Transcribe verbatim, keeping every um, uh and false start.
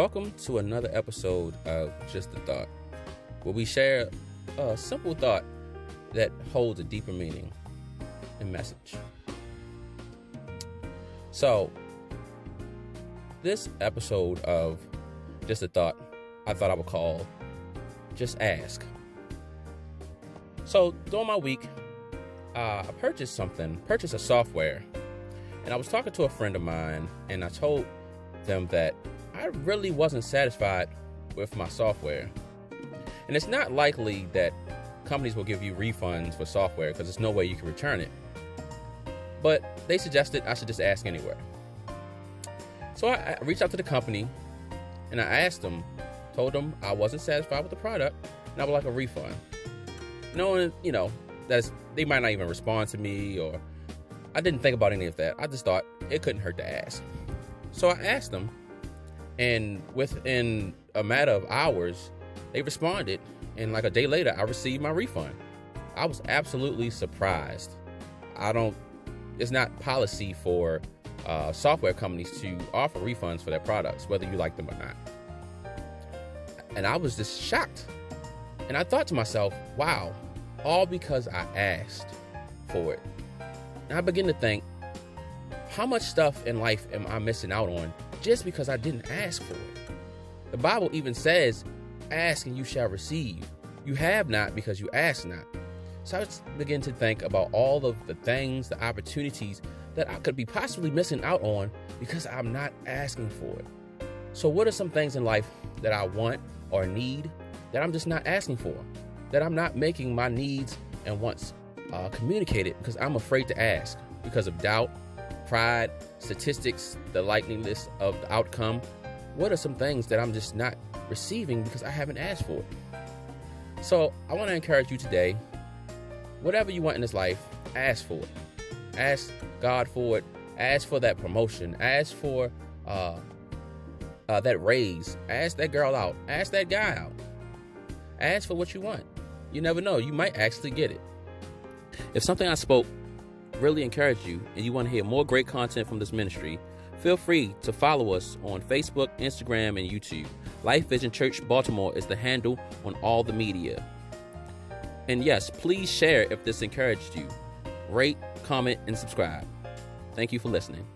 Welcome to another episode of Just a Thought, where we share a simple thought that holds a deeper meaning and message. So, this episode of Just a Thought, I thought I would call Just Ask. So, during my week, uh, I purchased something, purchased a software, and I was talking to a friend of mine, and I told them that I really wasn't satisfied with my software. And it's not likely that companies will give you refunds for software because there's no way you can return it. But they suggested I should just ask anyway. So I reached out to the company and I asked them, told them I wasn't satisfied with the product and I would like a refund. Knowing, you know, that's they might not even respond to me, or I didn't think about any of that. I just thought it couldn't hurt to ask. So I asked them, and within a matter of hours, they responded. And like a day later, I received my refund. I was absolutely surprised. I don't, it's not policy for uh, software companies to offer refunds for their products, whether you like them or not. And I was just shocked. And I thought to myself, wow, all because I asked for it. And I began to think, how much stuff in life am I missing out on just because I didn't ask for it? The Bible even says, ask and you shall receive. You have not because you ask not. So I begin to think about all of the things, the opportunities that I could be possibly missing out on because I'm not asking for it. So what are some things in life that I want or need that I'm just not asking for? That I'm not making my needs and wants uh, communicated because I'm afraid to ask because of doubt, pride, statistics, the likeliness of the outcome. What are some things that I'm just not receiving because I haven't asked for it? So I want to encourage you today, whatever you want in this life, ask for it. Ask God for it. Ask for that promotion. Ask for uh, uh, that raise. Ask that girl out. Ask that guy out. Ask for what you want. You never know. You might actually get it. If something I spoke really encourage you and you want to hear more great content from this ministry, feel free to follow us on Facebook, Instagram, and YouTube. Life Vision Church Baltimore is the handle on all the media. And yes, please share if this encouraged you. Rate, comment, and subscribe. Thank you for listening.